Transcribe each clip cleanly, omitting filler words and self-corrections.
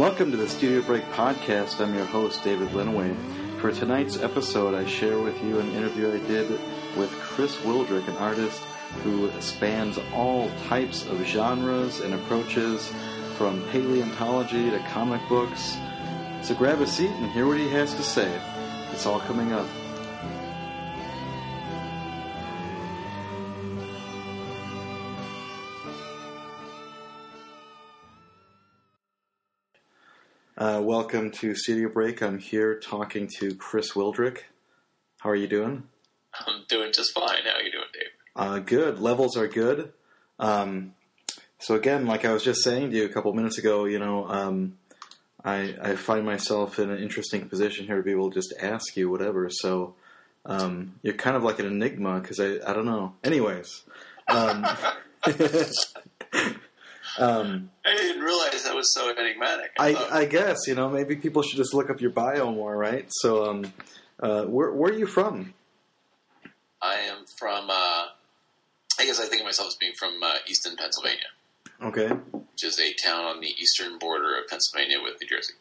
Welcome to the Studio Break Podcast. I'm your host, David Linaway. For tonight's episode, I share with you an interview I did with Chris Wildrick, an artist who spans all types of genres and approaches, from paleontology to comic books. So grab a seat and hear what he has to say. It's all coming up. Welcome to Studio Break. I'm here talking to Chris Wildrick. How are you doing? I'm doing just fine. How are you doing, Dave? Good. Levels are good. So again, like I was just saying to you a couple minutes ago, you know, I find myself in an interesting position here to be able to just ask you whatever. So you're kind of like an enigma because I don't know. Anyways. I didn't realize that was so enigmatic. I guess, you know, maybe people should just look up your bio more, right? So, where are you from? I am from, I guess I think of myself as being from Easton, Pennsylvania. Okay. Which is a town on the eastern border of Pennsylvania with New Jersey.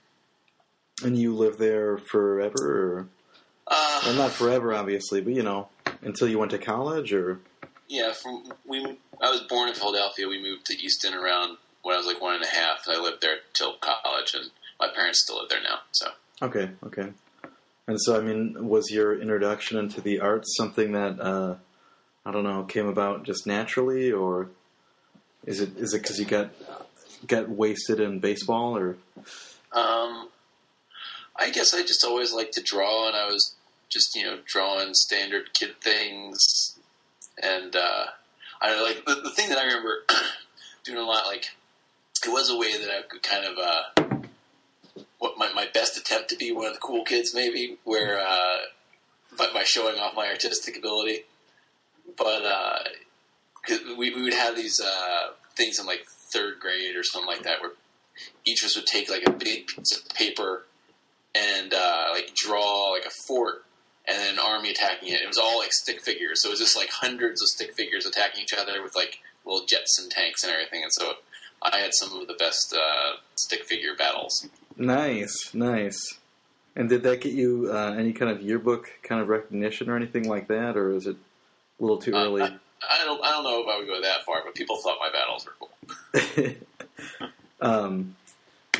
And you live there forever? Or? Well, not forever, obviously, but, you know, until you went to college, or... Yeah, I was born in Philadelphia. We moved to Easton around when I was like 1.5. I lived there till college, and my parents still live there now. So okay. And so, I mean, was your introduction into the arts something that I don't know, came about just naturally, or is it because you got wasted in baseball, or? I guess I just always liked to draw, and I was just, you know, drawing standard kid things. And I like the thing that I remember doing a lot. Like, it was a way that I could kind of what my best attempt to be one of the cool kids, maybe, where by showing off my artistic ability. But cause we would have these things in like third grade or something like that, where each of us would take like a big piece of paper and like draw like a fort. And then an army attacking it. It was all like stick figures. So it was just like hundreds of stick figures attacking each other with like little jets and tanks and everything. And so I had some of the best stick figure battles. Nice. And did that get you any kind of yearbook kind of recognition or anything like that? Or is it a little too early? I don't know if I would go that far, but people thought my battles were cool.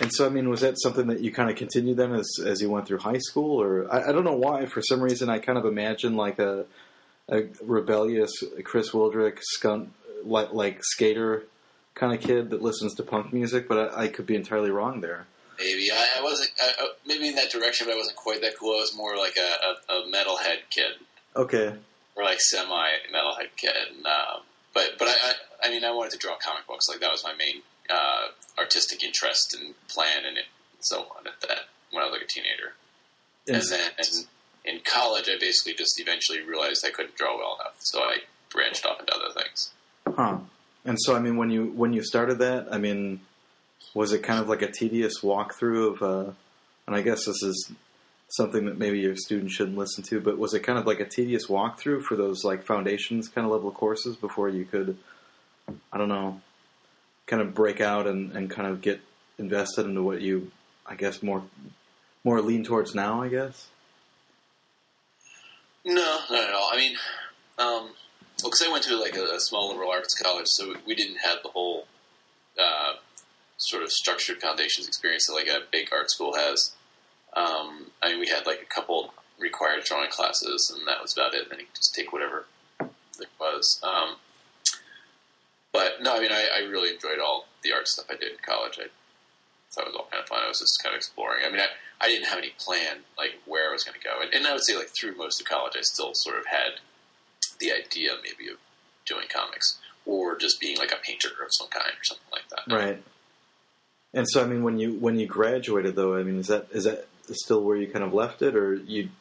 And so, I mean, was that something that you kind of continued then as you went through high school? Or I don't know why, for some reason, I kind of imagine like a rebellious Chris Wildrick, skunk, like skater kind of kid that listens to punk music, but I could be entirely wrong there. Maybe. I wasn't, maybe in that direction, but I wasn't quite that cool. I was more like a metalhead kid. Okay. Or like semi-metalhead kid. And, but I mean, I wanted to draw comic books. Like, that was my main artistic interest and plan and so on at that when I was like a teenager. Yes. And then in college, I basically just eventually realized I couldn't draw well enough, so I branched off into other things. Huh. And so, I mean, when you started that, I mean, was it kind of like a tedious walkthrough of, and I guess this is something that maybe your student shouldn't listen to, but was it kind of like a tedious walkthrough for those like foundations kind of level courses before you could, I don't know, kind of break out and kind of get invested into what you, I guess, more lean towards now, I guess? No, not at all. I mean, because I went to like a small liberal arts college, so we didn't have the whole sort of structured foundations experience that like a big art school has. I mean, we had like a couple required drawing classes, and that was about it. Then you could just take whatever there was. But, no, I mean, I really enjoyed all the art stuff I did in college. I thought it was all kind of fun. I was just kind of exploring. I mean, I didn't have any plan, like, where I was going to go. And I would say, like, through most of college, I still sort of had the idea, maybe, of doing comics or just being, like, a painter of some kind or something like that. Right. And so, I mean, when you graduated, though, I mean, is that still where you kind of left it? Or did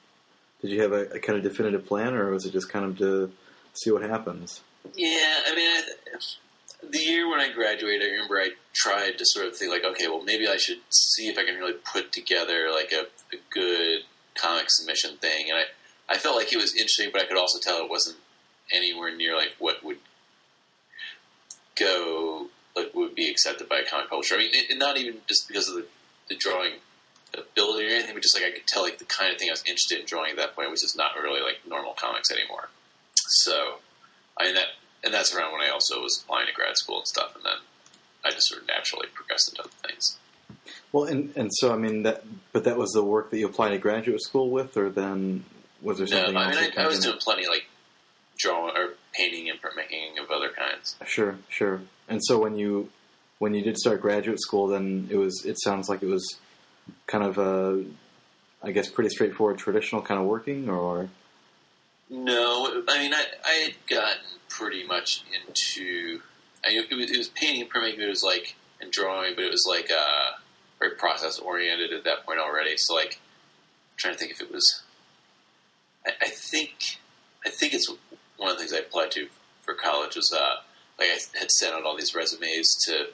you have a kind of definitive plan, or was it just kind of to see what happens? Yeah, I mean, the year when I graduated, I remember I tried to sort of think, like, okay, well, maybe I should see if I can really put together, like, a good comic submission thing. And I felt like it was interesting, but I could also tell it wasn't anywhere near, like, what would go, like, would be accepted by a comic publisher. I mean, not even just because of the the drawing ability or anything, but just like I could tell like the kind of thing I was interested in drawing at that point was just not really like normal comics anymore. So that's around when I also was applying to grad school and stuff, and then I just sort of naturally progressed into other things. Well, and so I mean that, but that was the work that you applied to graduate school with, or then was there something? No, I was doing plenty like drawing or painting and printmaking of other kinds. Sure, sure. And so when you did start graduate school, then it was. It sounds like it was kind of a, I guess, pretty straightforward traditional kind of working, or no? I mean, I had gotten pretty much into. It was painting and printmaking. It was like. And drawing, but it was like very process oriented at that point already. So like, I'm trying to think if it was. I think it's one of the things I applied to for college was like I had sent out all these resumes to.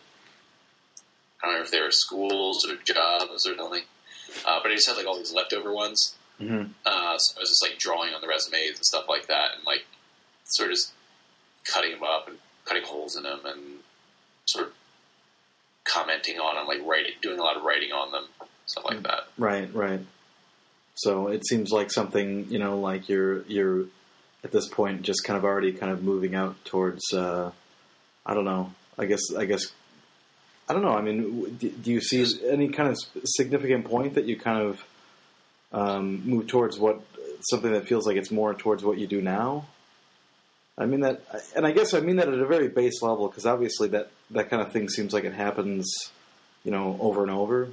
I don't know if they were schools or jobs or nothing, but I just had like all these leftover ones. Mm-hmm. So I was just like drawing on the resumes and stuff like that, and like sort of just cutting them up and cutting holes in them and sort of. Commenting on them, like writing, doing a lot of writing on them, stuff like that. Right, right. So it seems like something, you know, like you're at this point just kind of already kind of moving out towards. I don't know. I mean, do you see any kind of significant point that you kind of move towards what something that feels like it's more towards what you do now? I mean that, and I guess I mean that at a very base level, because obviously that kind of thing seems like it happens, you know, over and over.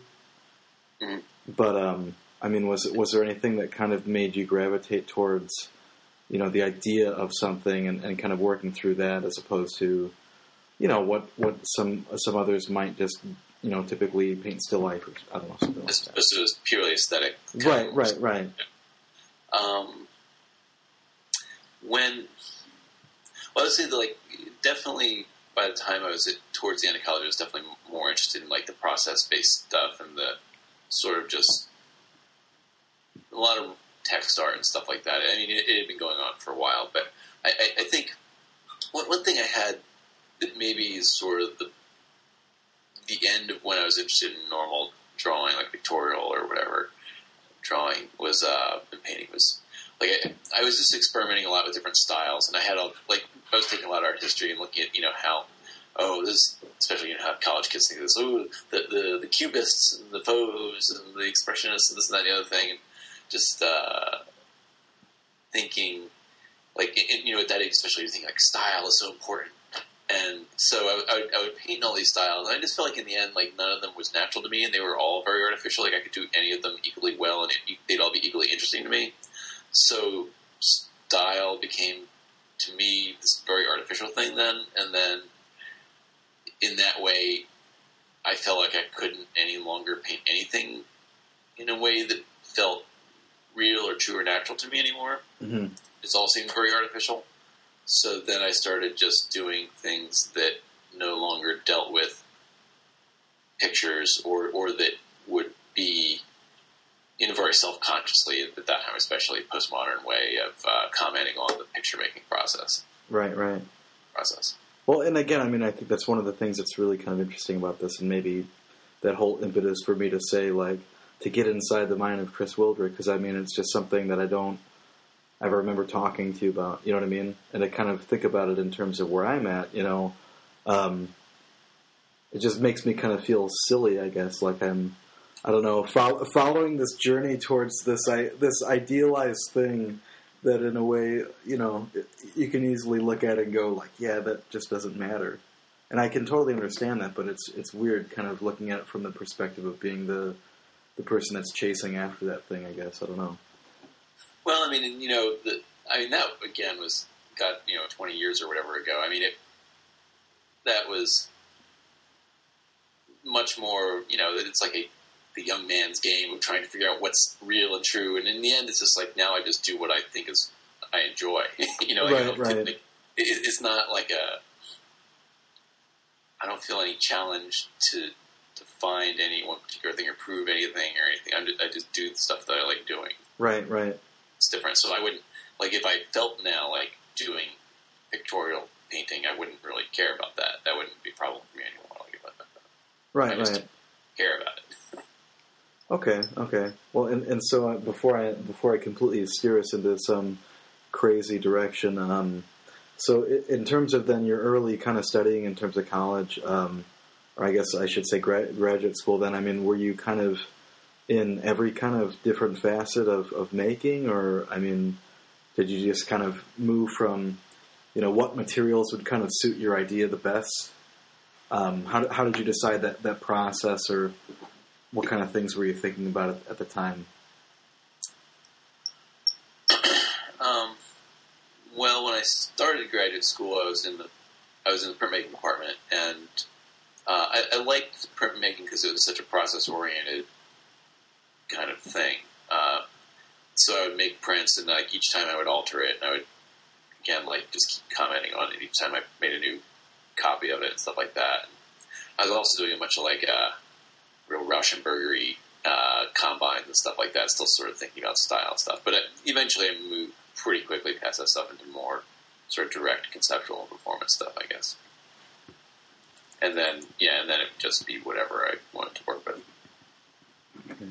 Mm-hmm. But I mean, was there anything that kind of made you gravitate towards, you know, the idea of something and kind of working through that as opposed to, you know, what some others might just, you know, typically paint still life or I don't know. Something like that. This was purely aesthetic. Right. Yeah. Well, I would say that, like, definitely by the time I was towards the end of college, I was definitely more interested in, like, the process-based stuff and the sort of just a lot of text art and stuff like that. I mean, it had been going on for a while, but I think one thing I had that maybe is sort of the end of when I was interested in normal drawing, like pictorial or whatever, drawing was, and painting was... Like, I was just experimenting a lot with different styles, and I had I was taking a lot of art history and looking at, you know, how, especially, you know, how college kids think of this, the cubists and the fauves and the expressionists and this and that and the other thing, and just thinking, like, and, you know, at that age, especially, you think, like, style is so important. And so I would paint all these styles, and I just felt like in the end, like, none of them was natural to me, and they were all very artificial. Like, I could do any of them equally well, and they'd all be equally interesting to me. So style became, to me, this very artificial thing then, and then in that way, I felt like I couldn't any longer paint anything in a way that felt real or true or natural to me anymore. Mm-hmm. It all seemed very artificial. So then I started just doing things that no longer dealt with pictures or that would be... in a very self-consciously, at that time especially, postmodern way of commenting on the picture-making process. Right. Well, and again, I mean, I think that's one of the things that's really kind of interesting about this, and maybe that whole impetus for me to say, like, to get inside the mind of Chris Wildrick, because, I mean, it's just something that I don't ever remember talking to you about, you know what I mean? And I kind of think about it in terms of where I'm at, you know. It just makes me kind of feel silly, I guess, like I'm... I don't know, following this journey towards this idealized thing that in a way, you know, you can easily look at and go like, yeah, that just doesn't matter. And I can totally understand that, but it's weird kind of looking at it from the perspective of being the person that's chasing after that thing, I guess. I don't know. Well, I mean, you know, that, again, was got, you know, 20 years or whatever ago. I mean, that was much more, you know, that it's like the young man's game of trying to figure out what's real and true. And in the end, it's just like, now I just do what I think is, I enjoy, you know, right. It's not like I don't feel any challenge to find any one particular thing or prove anything or anything. I just do the stuff that I like doing. Right. It's different. So I wouldn't, like, if I felt now like doing pictorial painting, I wouldn't really care about that. That wouldn't be a problem for me anymore. Like, about that. Right. I just care about it. Okay. Well, and so before I completely steer us into some crazy direction, so in terms of then your early kind of studying in terms of college, or I guess I should say graduate school then, I mean, were you kind of in every kind of different facet of making, or, I mean, did you just kind of move from, you know, what materials would kind of suit your idea the best? How did you decide that process, or what kind of things were you thinking about at the time? Well, when I started graduate school, I was in the printmaking department, and I liked printmaking because it was such a process-oriented kind of thing. So I would make prints, and like each time I would alter it, and I would again like just keep commenting on it each time I made a new copy of it and stuff like that. And I was also doing a bunch of like real Rauschenberger-y combines and stuff like that, still sort of thinking about style stuff. But eventually I moved pretty quickly past that stuff into more sort of direct conceptual and performance stuff, I guess. And then, yeah, and then it would just be whatever I wanted to work with. Okay.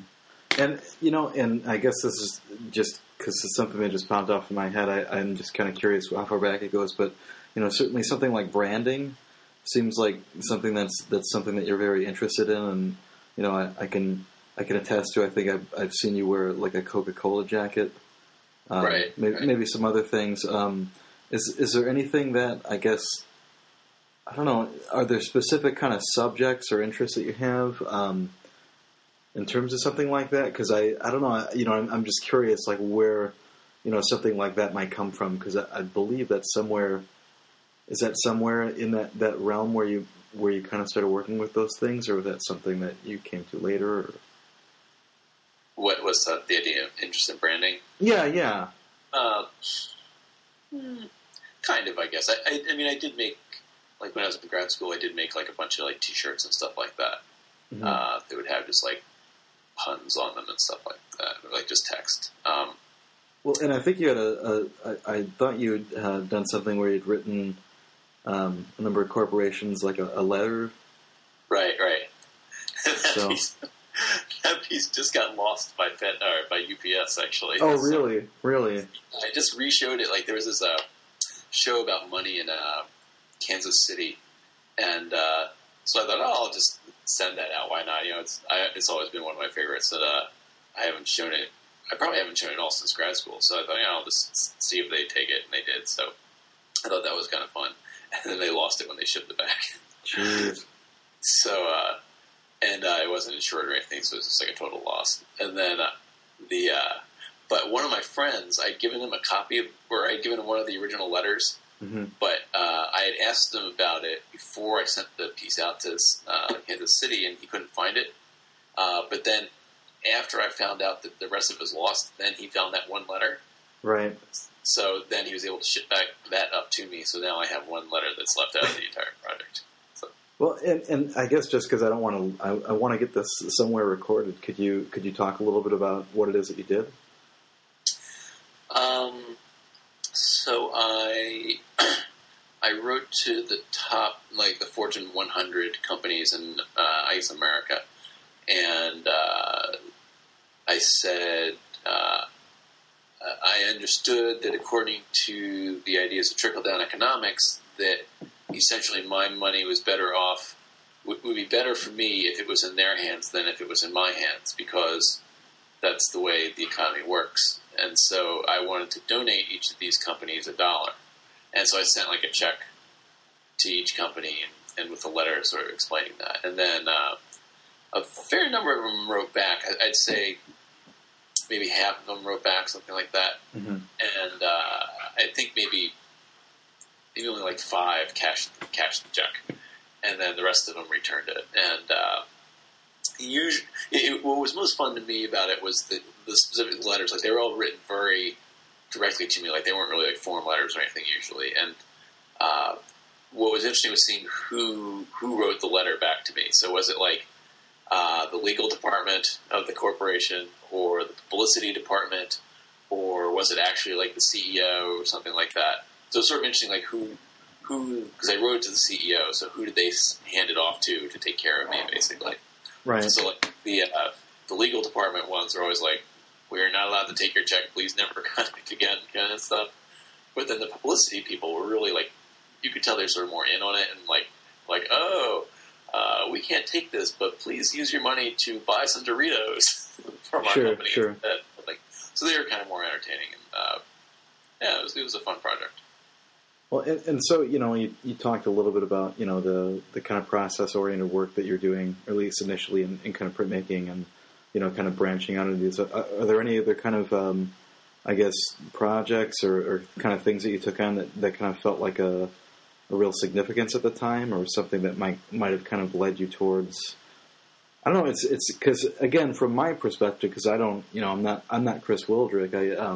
And, you know, and I guess this is just because it's something that just popped off in my head. I'm just kind of curious how far back it goes, but, you know, certainly something like branding seems like something that's something that you're very interested in, and, you know, I can attest to. I think I've seen you wear like a Coca-Cola jacket, right? Maybe some other things. Is there anything that, I guess, I don't know, are there specific kind of subjects or interests that you have in terms of something like that? Because I don't know, you know, I'm just curious, like where, you know, something like that might come from. Because I believe that's somewhere. Is that somewhere in that realm where you kind of started working with those things, or was that something that you came to later? Or? What was that, the idea of interest in branding? Yeah. Kind of, I guess. I mean, I did make, like when I was in grad school, I did make like a bunch of like t-shirts and stuff like that. Mm-hmm. They would have just like puns on them and stuff like that, or like just text. Well, and I think you had I thought you had done something where you'd written a number of corporations, like a letter. Right. That piece just got lost by by UPS, actually. Oh, so, really? I just reshowed it. Like, there was this show about money in Kansas City, and so I thought, I'll just send that out. Why not? You know, it's always been one of my favorites, and I haven't shown it. I probably haven't shown it all since grad school, so I thought, I'll just see if they take it, and they did, so I thought that was kind of fun. And then they lost it when they shipped it back. Jeez. So, it wasn't insured or anything, so it was just like a total loss. And then but one of my friends, I'd given him a copy of, or I'd given him one of the original letters, mm-hmm. but I had asked him about it before I sent the piece out to Kansas City, and he couldn't find it. But then after I found out that the rest of it was lost, then he found that one letter. Right. So then he was able to ship back that up to me. So now I have one letter that's left out of the entire project. So. Well, and I guess just because I don't want to, I want to get this somewhere recorded. Could you talk a little bit about what it is that you did? So I wrote to the top, like the Fortune 100 companies in America, and I said. I understood that according to the ideas of trickle-down economics, that essentially my money was better off, would be better for me if it was in their hands than if it was in my hands, because that's the way the economy works. And so I wanted to donate each of these companies $1. And so I sent like a check to each company and with a letter sort of explaining that. And then a fair number of them wrote back. I'd say maybe half of them wrote back, something like that. Mm-hmm. And I think maybe only like 5 cashed the check. And then the rest of them returned it. And what was most fun to me about it was the specific letters. Like, they were all written very directly to me. Like, they weren't really like form letters or anything usually. And what was interesting was seeing who wrote the letter back to me. So was it like the legal department of the corporation, or the publicity department, or was it actually like the CEO or something like that? So it's sort of interesting, like who, because I wrote to the CEO, so who did they hand it off to take care of me, basically? Right. So like the the legal department ones are always like, we're not allowed to take your check, please never contact again, kind of stuff. But then the publicity people were really like, you could tell they're sort of more in on it and like, oh, we can't take this, but please use your money to buy some Doritos from our company. Sure. So they were kind of more entertaining. And, yeah, it was a fun project. Well, and so, you know, you talked a little bit about, you know, the kind of process-oriented work that you're doing, or at least initially in kind of printmaking and, you know, kind of branching out into these. Are there any other kind of, I guess, projects or kind of things that you took on that kind of felt like a real significance at the time, or something that might have kind of led you towards, I don't know. It's because, again, from my perspective, because I don't, you know, I'm not Chris Wildrick.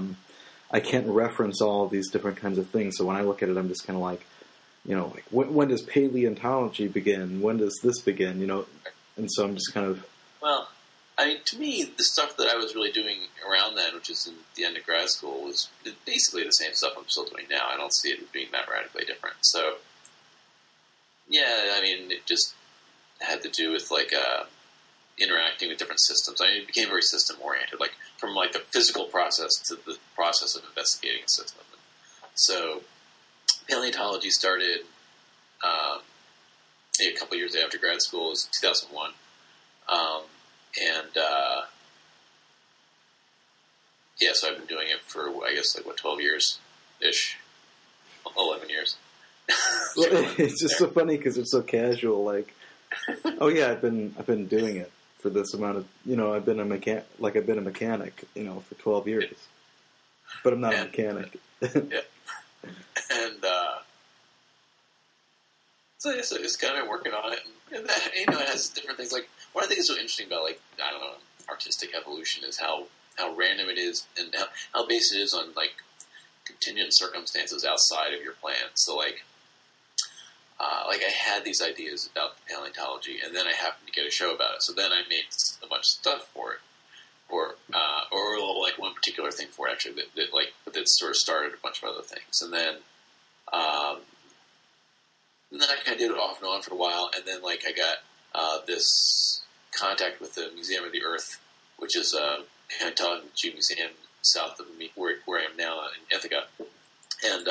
I can't reference all these different kinds of things. So when I look at it, I'm just kind of like, you know, like when does paleontology begin? When does this begin? You know, and so I'm just kind of. Well, I mean, to me, the stuff that I was really doing around then, which is in the end of grad school, was basically the same stuff I'm still doing now. I don't see it as being that radically different. So, yeah, I mean, it just had to do with, like, interacting with different systems. I mean, it became very system-oriented, like, from, like, the physical process to the process of investigating a system. So, paleontology started a couple years after grad school. It was 2001. And so I've been doing it for, I guess, like, what, 12 years-ish? 11 years. Well, it's just so funny because it's so casual, like, oh yeah, I've been doing it for this amount of, you know, I've been a mechanic, you know, for 12 years. Yeah. But I'm not a mechanic. Yeah. And, so it's kind of working on it, and that, you know, it has different things. Like, one of the things that's so interesting about, like, I don't know, artistic evolution is how random it is and how based it is on, like, contingent circumstances outside of your plan. So, like I had these ideas about paleontology, and then I happened to get a show about it. So then I made a bunch of stuff for it, or like one particular thing for it, actually, that sort of started a bunch of other things. And then, I kind of did it off and on for a while, and then, like, I got this contact with the Museum of the Earth, which is a paleontology museum south of me, where I am now in Ithaca, and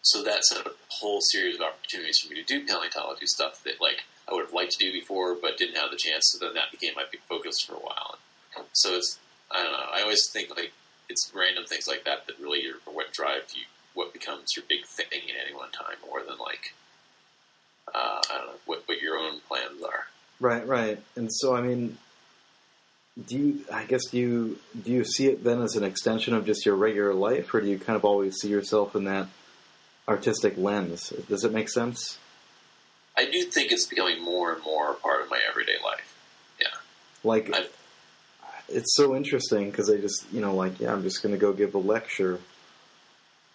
so that set up a whole series of opportunities for me to do paleontology stuff that, like, I would have liked to do before but didn't have the chance. So then that became my big focus for a while. And so it's, I don't know, I always think, like, it's random things like that that really are what drive you, what becomes your big thing at any one time, more than, like, I don't know, what your own plans are. Right. And so, I mean, do you see it then as an extension of just your regular life, or do you kind of always see yourself in that artistic lens? Does it make sense? I do think it's becoming more and more a part of my everyday life. Yeah. Like, it's so interesting because I just, you know, like, yeah, I'm just going to go give a lecture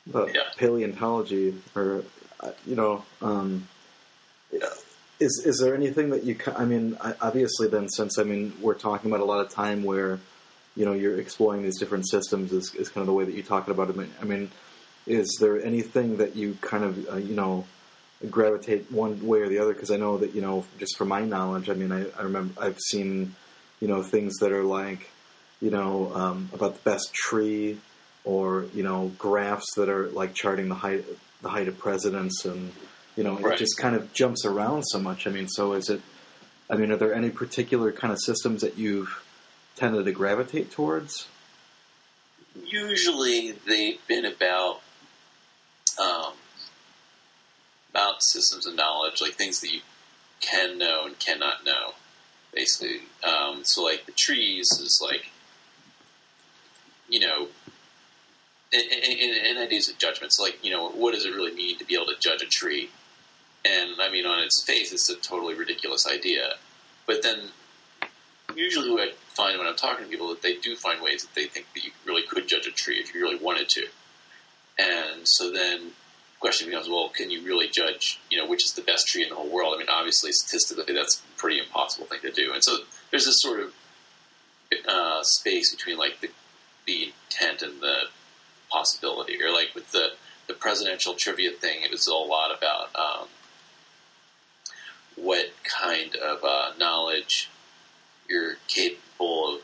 about paleontology, or, you know, Is there anything that you, I mean, obviously then, since, I mean, we're talking about a lot of time where, you know, you're exploring these different systems is kind of the way that you're talking about it. I mean, is there anything that you kind of, you know, gravitate one way or the other? Because I know that, you know, just from my knowledge, I mean, I remember I've seen, you know, things that are like, you know, about the best tree, or, you know, graphs that are like charting the height of presidents, and, you know, right. It just kind of jumps around so much. I mean, so is it, I mean, are there any particular kind of systems that you've tended to gravitate towards? Usually they've been about systems of knowledge, like things that you can know and cannot know, basically. So, like, the trees is, like, you know, and ideas of judgments, like, you know, what does it really mean to be able to judge a tree? And, I mean, on its face, it's a totally ridiculous idea. But then, usually what I find when I'm talking to people, that they do find ways that they think that you really could judge a tree if you really wanted to. And so then the question becomes, well, can you really judge, you know, which is the best tree in the whole world? I mean, obviously, statistically, that's a pretty impossible thing to do. And so there's this sort of space between, like, the intent and the possibility. Or, like, with the presidential trivia thing, it was a lot about what kind of knowledge you're capable of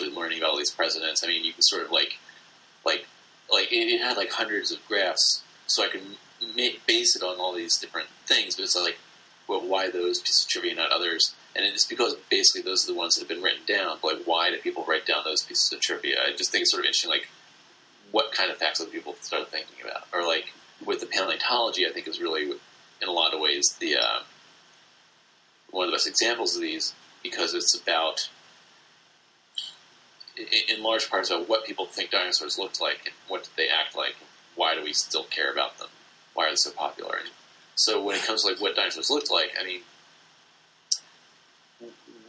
actually learning about all these presidents. I mean, you could sort of like it had like hundreds of graphs, so I could base it on all these different things. But it's like, well, why those pieces of trivia, not others? And it's because basically those are the ones that have been written down. But like, why do people write down those pieces of trivia? I just think it's sort of interesting, like, what kind of facts do people start thinking about? Or like with the paleontology, I think is really in a lot of ways the one of the best examples of these, because it's about, in large part, about what people think dinosaurs looked like and what did they act like. Why do we still care about them? Why are they so popular? And so when it comes to like what dinosaurs looked like, I mean,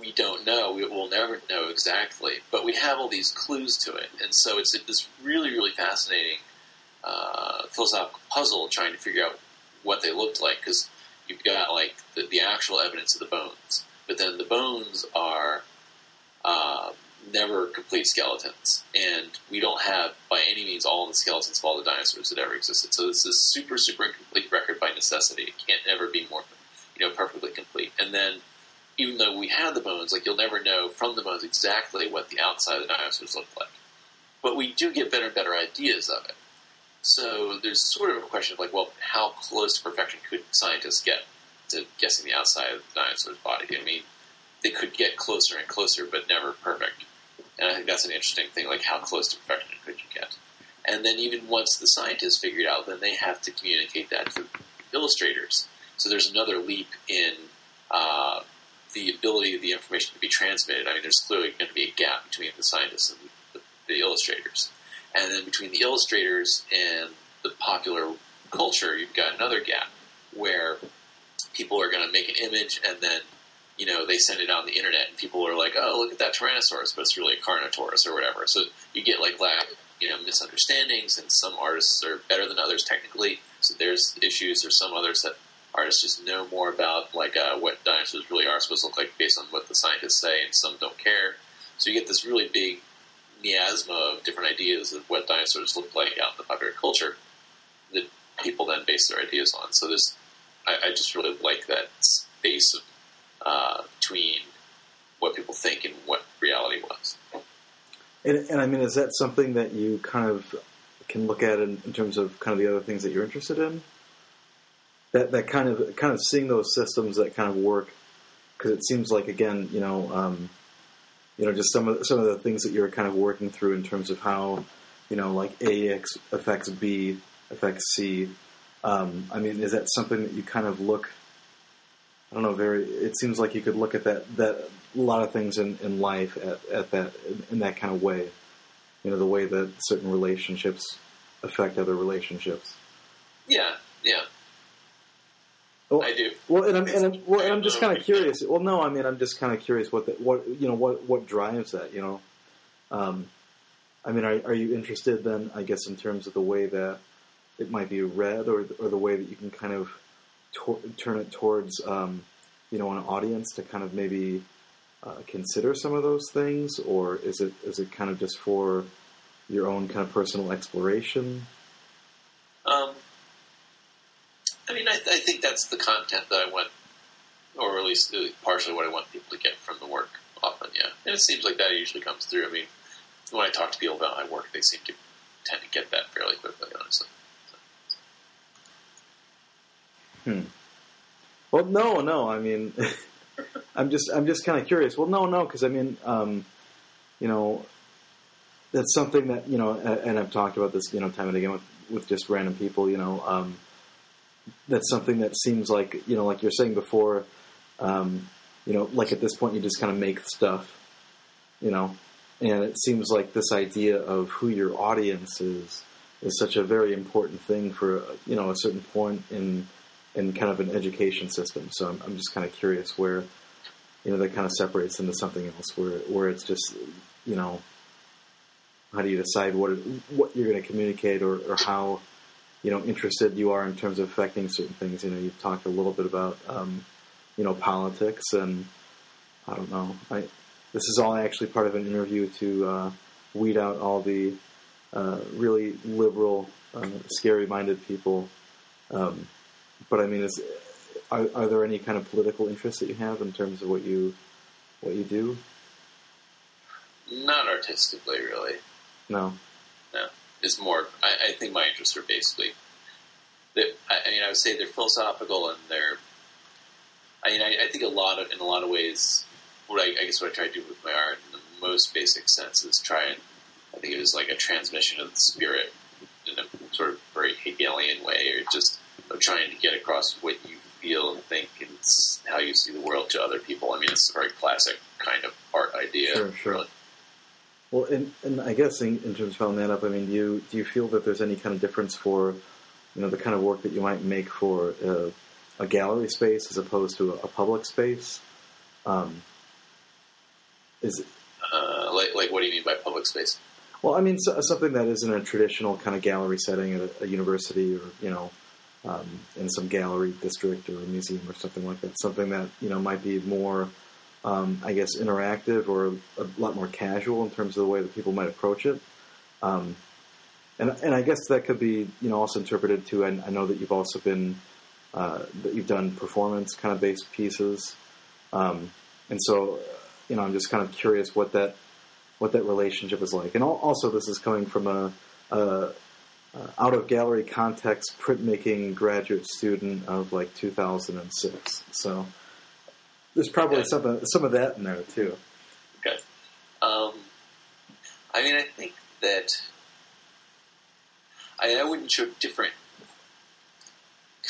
we don't know. We'll never know exactly, but we have all these clues to it. And so it's this really, really fascinating philosophical puzzle trying to figure out what they looked like, because you've got like the actual evidence of the bones, but then the bones are never complete skeletons, and we don't have by any means all the skeletons of all the dinosaurs that ever existed. So this is super, super incomplete record by necessity. It can't ever be more, perfectly complete. And then even though we have the bones, like, you'll never know from the bones exactly what the outside of the dinosaurs looked like. But we do get better and better ideas of it. So there's sort of a question of, like, well, how close to perfection could scientists get to guessing the outside of the dinosaur's body? I mean, they could get closer and closer, but never perfect. And I think that's an interesting thing, like, how close to perfection could you get? And then even once the scientists figure it out, then they have to communicate that to illustrators. So there's another leap in the ability of the information to be transmitted. I mean, there's clearly going to be a gap between the scientists and the illustrators. And then between the illustrators and the popular culture, you've got another gap where people are going to make an image, and then, they send it on the internet, and people are like, oh, look at that Tyrannosaurus, but it's really a Carnotaurus or whatever. So you get misunderstandings, and some artists are better than others technically, so there's issues, or some others that artists just know more about, like, what dinosaurs really are supposed to look like based on what the scientists say, and some don't care. So you get this really big miasma of different ideas of what dinosaurs look like out in the popular culture that people then base their ideas on. So this, I just really like that space of, between what people think and what reality was. And I mean, is that something that you kind of can look at in terms of kind of the other things that you're interested in? That kind of seeing those systems that kind of work, because it seems like, again, just some of the things that you're kind of working through in terms of how, like A affects B, affects C. I mean, is that something that you kind of look? I don't know. It seems like you could look at that a lot of things in life at that in that kind of way. The way that certain relationships affect other relationships. Yeah. Well, I do. Well, I'm just kind of curious. Well, no, I mean, I'm just kind of curious what drives that. I mean, are you interested then? I guess in terms of the way that it might be read, or the way that you can kind of turn it towards, an audience to kind of maybe consider some of those things, or is it kind of just for your own kind of personal exploration? I mean, I think that's the content that I want, or at least partially what I want people to get from the work often, yeah. And it seems like that usually comes through. I mean, when I talk to people about my work, they seem to tend to get that fairly quickly, honestly. Well, no, I mean, I'm just kind of curious. Well, no, because I mean, that's something that, and I've talked about this, time and again with just random people, that's something that seems like, like you're saying before, like at this point you just kind of make stuff, and it seems like this idea of who your audience is such a very important thing for, a certain point in kind of an education system. So I'm just kind of curious where, that kind of separates into something else where it's just, how do you decide what you're going to communicate or how, interested you are in terms of affecting certain things. You've talked a little bit about, politics, and I don't know. This is all actually part of an interview to weed out all the really liberal, scary-minded people. But I mean, are there any kind of political interests that you have in terms of what you do? Not artistically, really. No. It's more, I think my interests are basically, I would say they're philosophical and they're, I think in a lot of ways, what I try to do with my art in the most basic sense is I think it was like a transmission of the spirit in a sort of very Hegelian way, or just of trying to get across what you feel and think and how you see the world to other people. I mean, it's a very classic kind of art idea. Sure. Really. Well, and I guess in terms of following that up, I mean, do you feel that there's any kind of difference for, the kind of work that you might make for a gallery space as opposed to a public space? What do you mean by public space? Well, I mean, something that isn't a traditional kind of gallery setting at a university or, in some gallery district or a museum or something like that. Something that, might be more, interactive or a lot more casual in terms of the way that people might approach it. And I guess that could be, also interpreted too. I know that you've also been, that you've done performance kind of based pieces. And so, I'm just kind of curious what that relationship is like. And also this is coming from a out of gallery context printmaking graduate student of 2006. So there's probably some of that in there too. Okay. I think that I wouldn't show different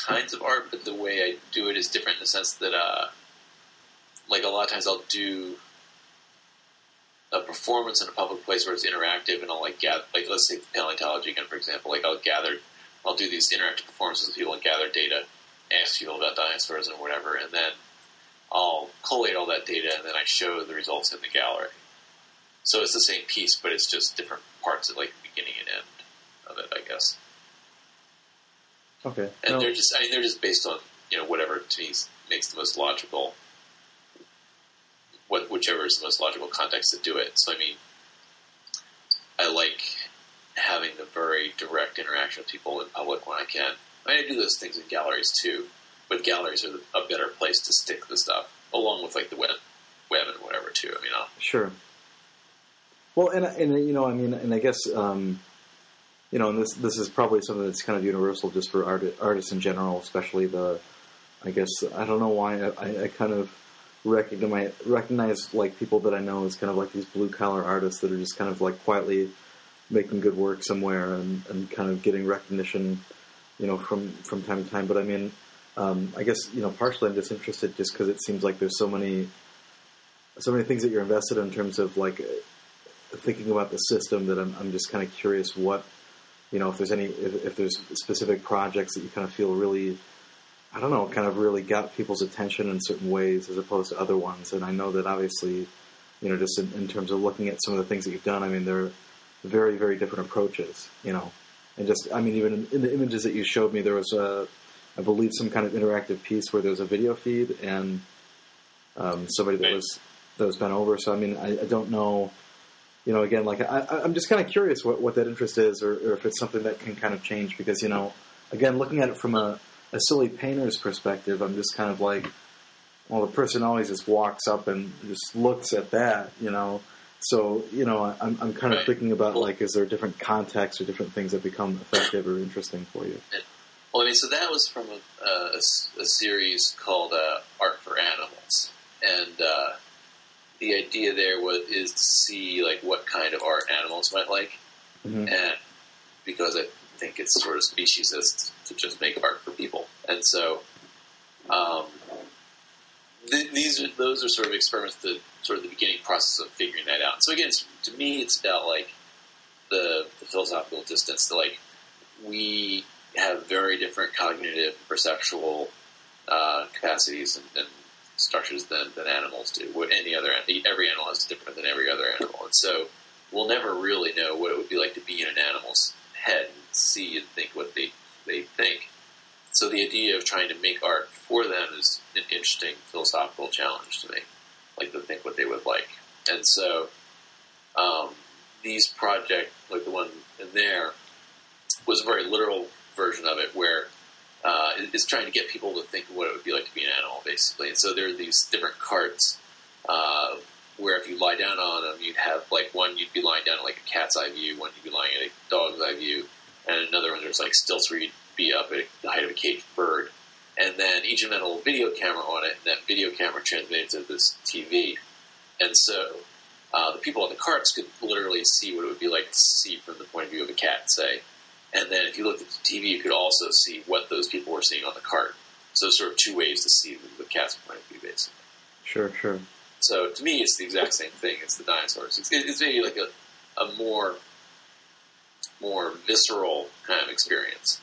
kinds of art, but the way I do it is different in the sense that, a lot of times I'll do a performance in a public place where it's interactive, and I'll gather, let's take paleontology again, for example, I'll do these interactive performances with people and gather data, ask people about dinosaurs and whatever, and then I'll collate all that data, and then I show the results in the gallery. So it's the same piece, but it's just different parts at the beginning and end of it, I guess. Okay. And they're just, they're just based on, whatever to me makes the most logical, whichever is the most logical context to do it. So, I like having the very direct interaction with people in public when I can. I do those things in galleries too, but galleries are a better place to stick the stuff, along with the web and whatever too. Sure. Well, and I guess, and this is probably something that's kind of universal just for artists in general, especially I don't know why I kind of recognize people that I know as kind of these blue collar artists that are just kind of quietly making good work somewhere and kind of getting recognition, from time to time. But I guess, partially I'm disinterested just because it seems like there's so many things that you're invested in terms of thinking about the system that I'm just kind of curious what, if there's if there's specific projects that you kind of feel really, kind of really got people's attention in certain ways as opposed to other ones. And I know that obviously, just in terms of looking at some of the things that you've done, they're very, very different approaches, And just, even in the images that you showed me, there was I believe, some kind of interactive piece where there was a video feed and somebody that was bent over. So, I don't know, again, I'm just kind of curious what that interest is or if it's something that can kind of change because, again, looking at it from a silly painter's perspective, I'm just kind of the person always just walks up and just looks at that, So, I'm kind of thinking about, is there different contexts or different things that become effective or interesting for you? Yeah. Well, so that was from a series called Art for Animals. And the idea there is to see, what kind of art animals might like. Mm-hmm. And because I think it's sort of speciesist to just make art for people. And so those are sort of experiments that sort of the beginning process of figuring that out. So again, to me, it's about the philosophical distance to we have very different cognitive and perceptual capacities and structures than animals do. Every animal is different than every other animal. And so we'll never really know what it would be like to be in an animal's head and see and think what they think. So the idea of trying to make art for them is an interesting philosophical challenge to me, to think what they would like. And so these projects, the one in there, was a very literal version of it where it's trying to get people to think what it would be like to be an animal, basically. And so there are these different carts where if you lie down on them, you'd have, like, one you'd be lying down at, like, a cat's eye view, one you'd be lying at a dog's eye view, and another one there's, like, stilts where you'd be up at the height of a caged bird. And then each of them had a little video camera on it, and that video camera transmitted to this TV. And so the people on the carts could literally see what it would be like to see from the point of view of a cat, say. And then if you looked at the TV, you could also see what those people were seeing on the cart. So sort of two ways to see the cat's point of view, basically. Sure, sure. So to me, it's the exact same thing as the dinosaurs. It's maybe like a more visceral kind of experience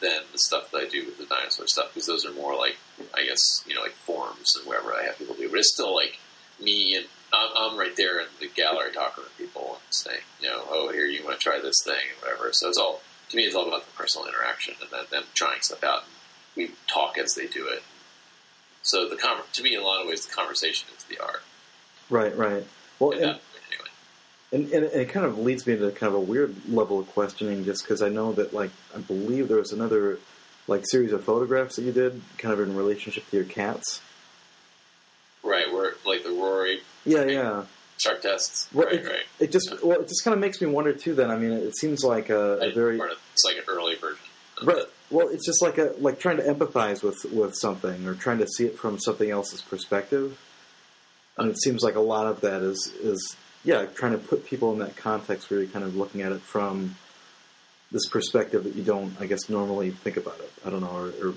than the stuff that I do with the dinosaur stuff, because those are more like, I guess, you know, like forums and whatever I have people do. But it's still like me and I'm right there in the gallery talking to people and saying, you know, oh, here, you want to try this thing and whatever. So it's all, to me, it's all about the personal interaction and then them trying stuff out. We talk as they do it. So to me, in a lot of ways, the conversation is the art. Right, right. Well, and it kind of leads me to kind of a weird level of questioning, just because I know that, like, I believe there was another, like, series of photographs that you did kind of in relationship to your cats. Right, where, like, the Rory... Yeah, yeah. Shark tests. Well, right. It just kind of makes me wonder, too, then. I mean, it seems like a very... It's like an early version. Right. Well, it's just like trying to empathize with something or trying to see it from something else's perspective. And it seems like a lot of that is trying to put people in that context where you're kind of looking at it from this perspective that you don't, I guess, normally think about it. I don't know, or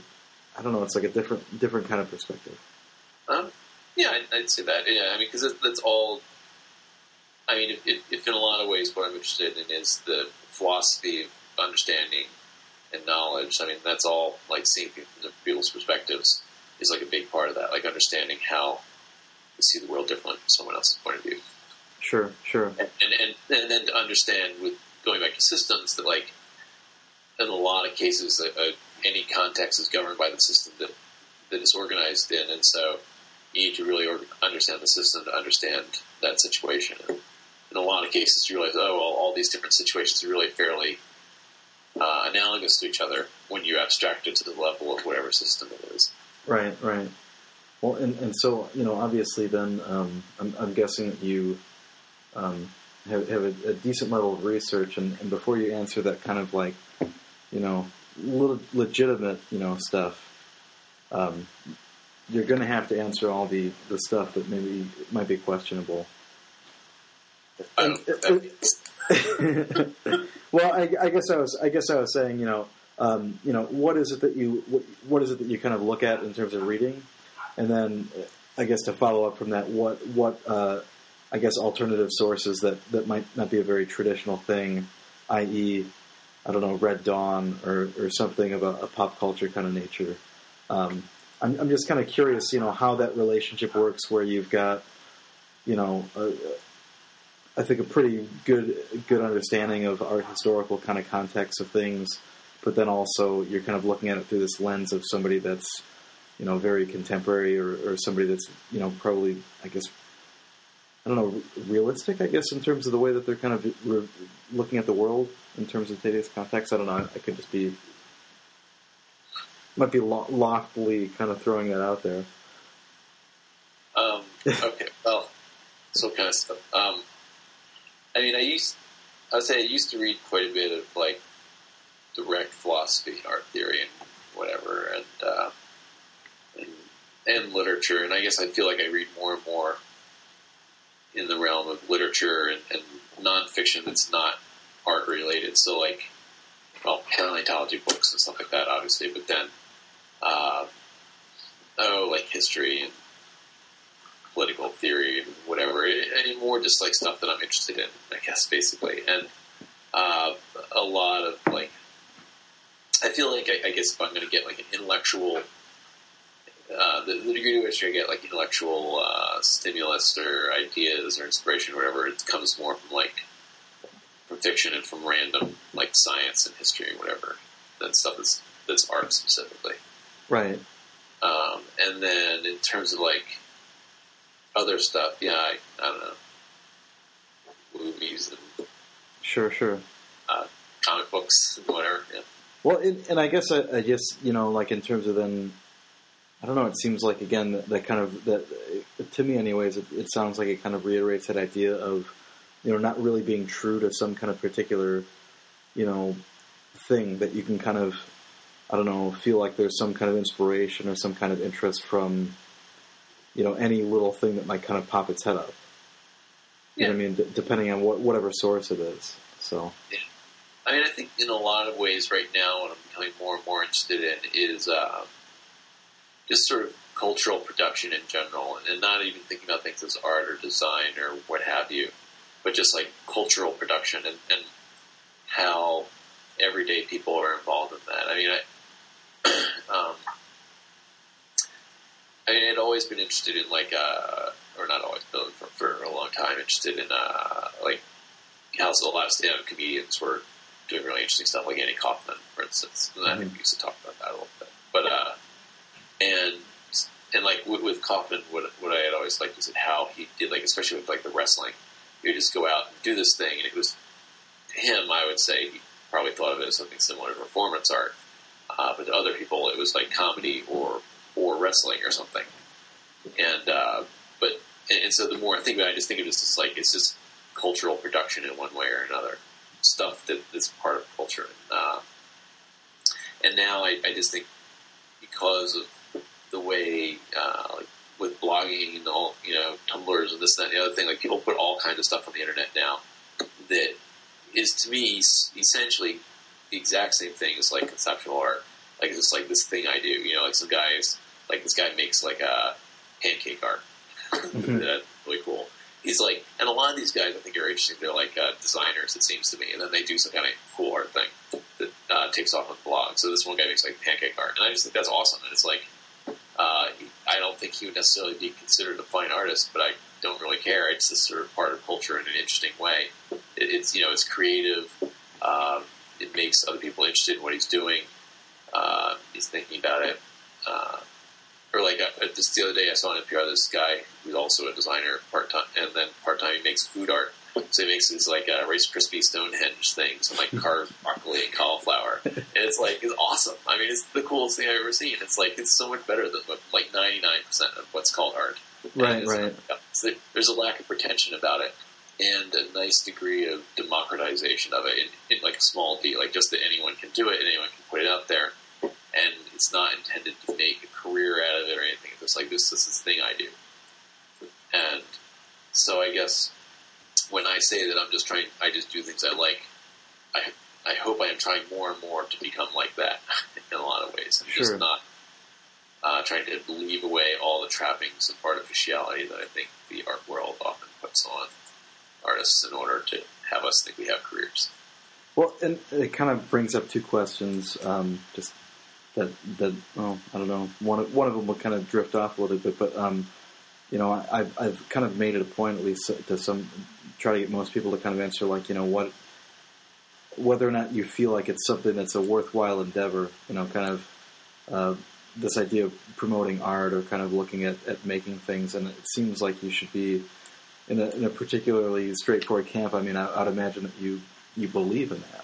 I don't know. It's like a different kind of perspective. Yeah, I'd say that. Yeah, I mean, because that's all. I mean, if in a lot of ways, what I'm interested in is the philosophy of understanding and knowledge. I mean, that's all, like, seeing people's perspectives is, like, a big part of that. Like, understanding how you see the world differently from someone else's point of view. Sure, sure. And then to understand, with going back to systems, that, like, in a lot of cases, any context is governed by the system that it's organized in. And so you need to really understand the system to understand that situation. And in a lot of cases, you realize, oh, well, all these different situations are really fairly... analogous to each other when you abstract it to the level of whatever system it is. Right, right. Well, and so, you know, obviously then I'm guessing that you have a decent level of research, and before you answer that kind of, like, you know, little legitimate, you know, stuff, you're going to have to answer all the stuff that maybe might be questionable. Well, I guess I was saying, you know, what is it that you kind of look at in terms of reading, and then I guess to follow up from that, what I guess alternative sources that might not be a very traditional thing, i.e., I don't know, Red Dawn or something of a pop culture kind of nature. I'm just kind of curious, you know, how that relationship works, where you've got, you know. I think a pretty good understanding of our historical kind of context of things, but then also you're kind of looking at it through this lens of somebody that's, you know, very contemporary or somebody that's, you know, probably, I guess, I don't know, realistic, I guess, in terms of the way that they're kind of looking at the world in terms of today's context. I don't know. I could just be, might be loftily kind of throwing that out there. Okay. Well, so kind of stuff. I mean, I used to read quite a bit of, like, direct philosophy and art theory and whatever, and literature. And I guess I feel like I read more and more in the realm of literature and nonfiction that's not art related. So, like, well, paleontology books and stuff like that, obviously. But then, like history and political theory, whatever, and more just, like, stuff that I'm interested in, I guess, basically. And a lot of, like, I feel like, I guess if I'm going to get, like, an intellectual, the degree to which I get, like, intellectual stimulus or ideas or inspiration or whatever, it comes more from, like, from fiction and from random, like, science and history and whatever, than stuff that's art specifically. Right. And then in terms of, like, other stuff, yeah, I don't know, movies and sure, comic books and whatever. Yeah. Well, and I guess you know, like in terms of then I don't know. It seems like, again, that kind of, that to me anyways, it sounds like it kind of reiterates that idea of, you know, not really being true to some kind of particular, you know, thing that you can kind of, I don't know, feel like there's some kind of inspiration or some kind of interest from, you know, any little thing that might kind of pop its head up. Yeah. You know what I mean? Depending on whatever source it is. So. Yeah. I mean, I think in a lot of ways right now what I'm becoming more and more interested in is just sort of cultural production in general, and not even thinking about things as art or design or what have you, but just like cultural production and how everyday people are involved in that. I mean, I mean, I'd always been interested in like, or not always, but for a long time interested in like how the last comedians were doing really interesting stuff, like Andy Kaufman, for instance. And I think we used to talk about that a little bit. But, and like with Kaufman, what I had always liked was how he did, like, especially with like the wrestling, he would just go out and do this thing. And it was, to him, I would say, he probably thought of it as something similar to performance art. But to other people, it was like comedy or wrestling or something. And, but so the more I think about it, I just think of this as like, it's just cultural production in one way or another. Stuff that's part of culture. And now I just think because of the way, like with blogging and all, you know, Tumblrs and this, that, and the other thing, like people put all kinds of stuff on the internet now that is to me essentially the exact same thing as like conceptual art. Like it's just like this thing I do, you know, like some guys, like this guy makes like a pancake art. Mm-hmm. That's really cool. He's like, and a lot of these guys I think are interesting. They're like designers, it seems to me, and then they do some kind of cool art thing that takes off on blogs. So this one guy makes like pancake art, and I just think that's awesome. And it's like, I don't think he would necessarily be considered a fine artist, but I don't really care. It's just sort of part of culture in an interesting way. It's you know, it's creative. It makes other people interested in what he's doing. He's thinking about it. Or like just the other day I saw on NPR this guy who's also a designer part-time, and then part-time he makes food art. So he makes these like Rice Krispie Stonehenge things and like carved broccoli and cauliflower. And it's like, it's awesome. I mean, it's the coolest thing I've ever seen. It's like, it's so much better than like 99% of what's called art. Right. So there's a lack of pretension about it and a nice degree of democratization of it in like a small D, like just that anyone can do it and anyone can put it out there. And it's not intended to make a career out of it or anything. It's just like, this is the thing I do. And so I guess when I say that I'm just trying, I just do things I like, I hope I am trying more and more to become like that in a lot of ways. I'm just not trying to leave away all the trappings of artificiality that I think the art world often puts on artists in order to have us think we have careers. Well, and it kind of brings up two questions, just... That oh, I don't know, one of them will kind of drift off a little bit, but you know, I've kind of made it a point, at least to try to get most people to kind of answer, like, you know, whether or not you feel like it's something that's a worthwhile endeavor, you know, kind of this idea of promoting art or kind of looking at making things, and it seems like you should be in a particularly straightforward camp. I mean, I'd imagine that you believe in that.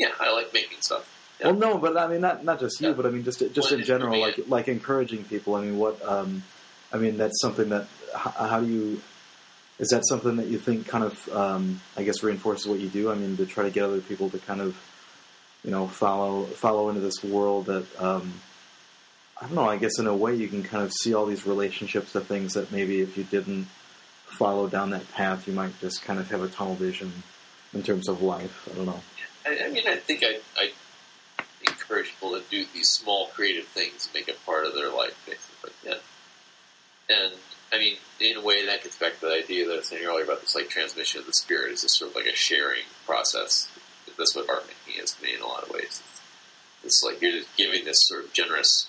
Yeah, I like making stuff. Yeah. Well, no, but I mean, not just you, yeah. But I mean, just in general, like encouraging people. I mean, what? I mean, that's something that. How do you? Is that something that you think kind of? I guess reinforces what you do. I mean, to try to get other people to kind of, you know, follow into this world that. I don't know. I guess in a way, you can kind of see all these relationships to things that maybe if you didn't follow down that path, you might just kind of have a tunnel vision in terms of life. I don't know. I mean, I think I encourage people to do these small creative things and make it part of their life, basically. Yeah. And, I mean, in a way, that gets back to the idea that I was saying earlier about this, like, transmission of the spirit. It's just sort of like a sharing process. That's what art making is to me in a lot of ways. It's like you're just giving this sort of generous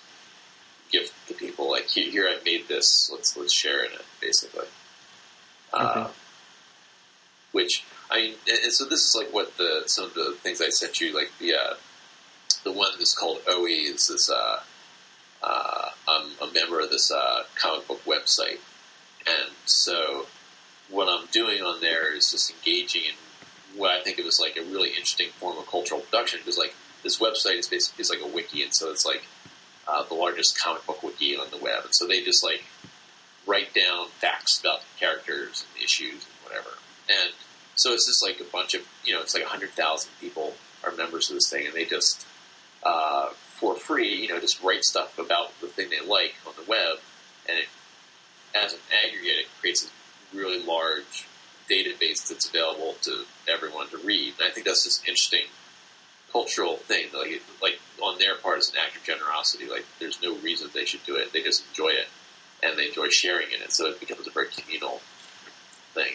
gift to people. Like, here I've made this. Let's share in it, basically. Okay. Which, I mean, and so this is, like, what some of the things I sent you, like, the one that's called OE is this, I'm a member of this, comic book website. And so what I'm doing on there is just engaging in what I think of as like a really interesting form of cultural production. Because like this website is basically like a wiki. And so it's like, the largest comic book wiki on the web. And so they just like write down facts about the characters and issues and whatever. And so it's just like a bunch of, you know, it's like 100,000 people are members of this thing, and they just, for free, you know, just write stuff about the thing they like on the web. And it, as an aggregate, it creates a really large database that's available to everyone to read. And I think that's just an interesting cultural thing. Like on their part, as an act of generosity, like there's no reason they should do it. They just enjoy it, and they enjoy sharing it. And so it becomes a very communal thing.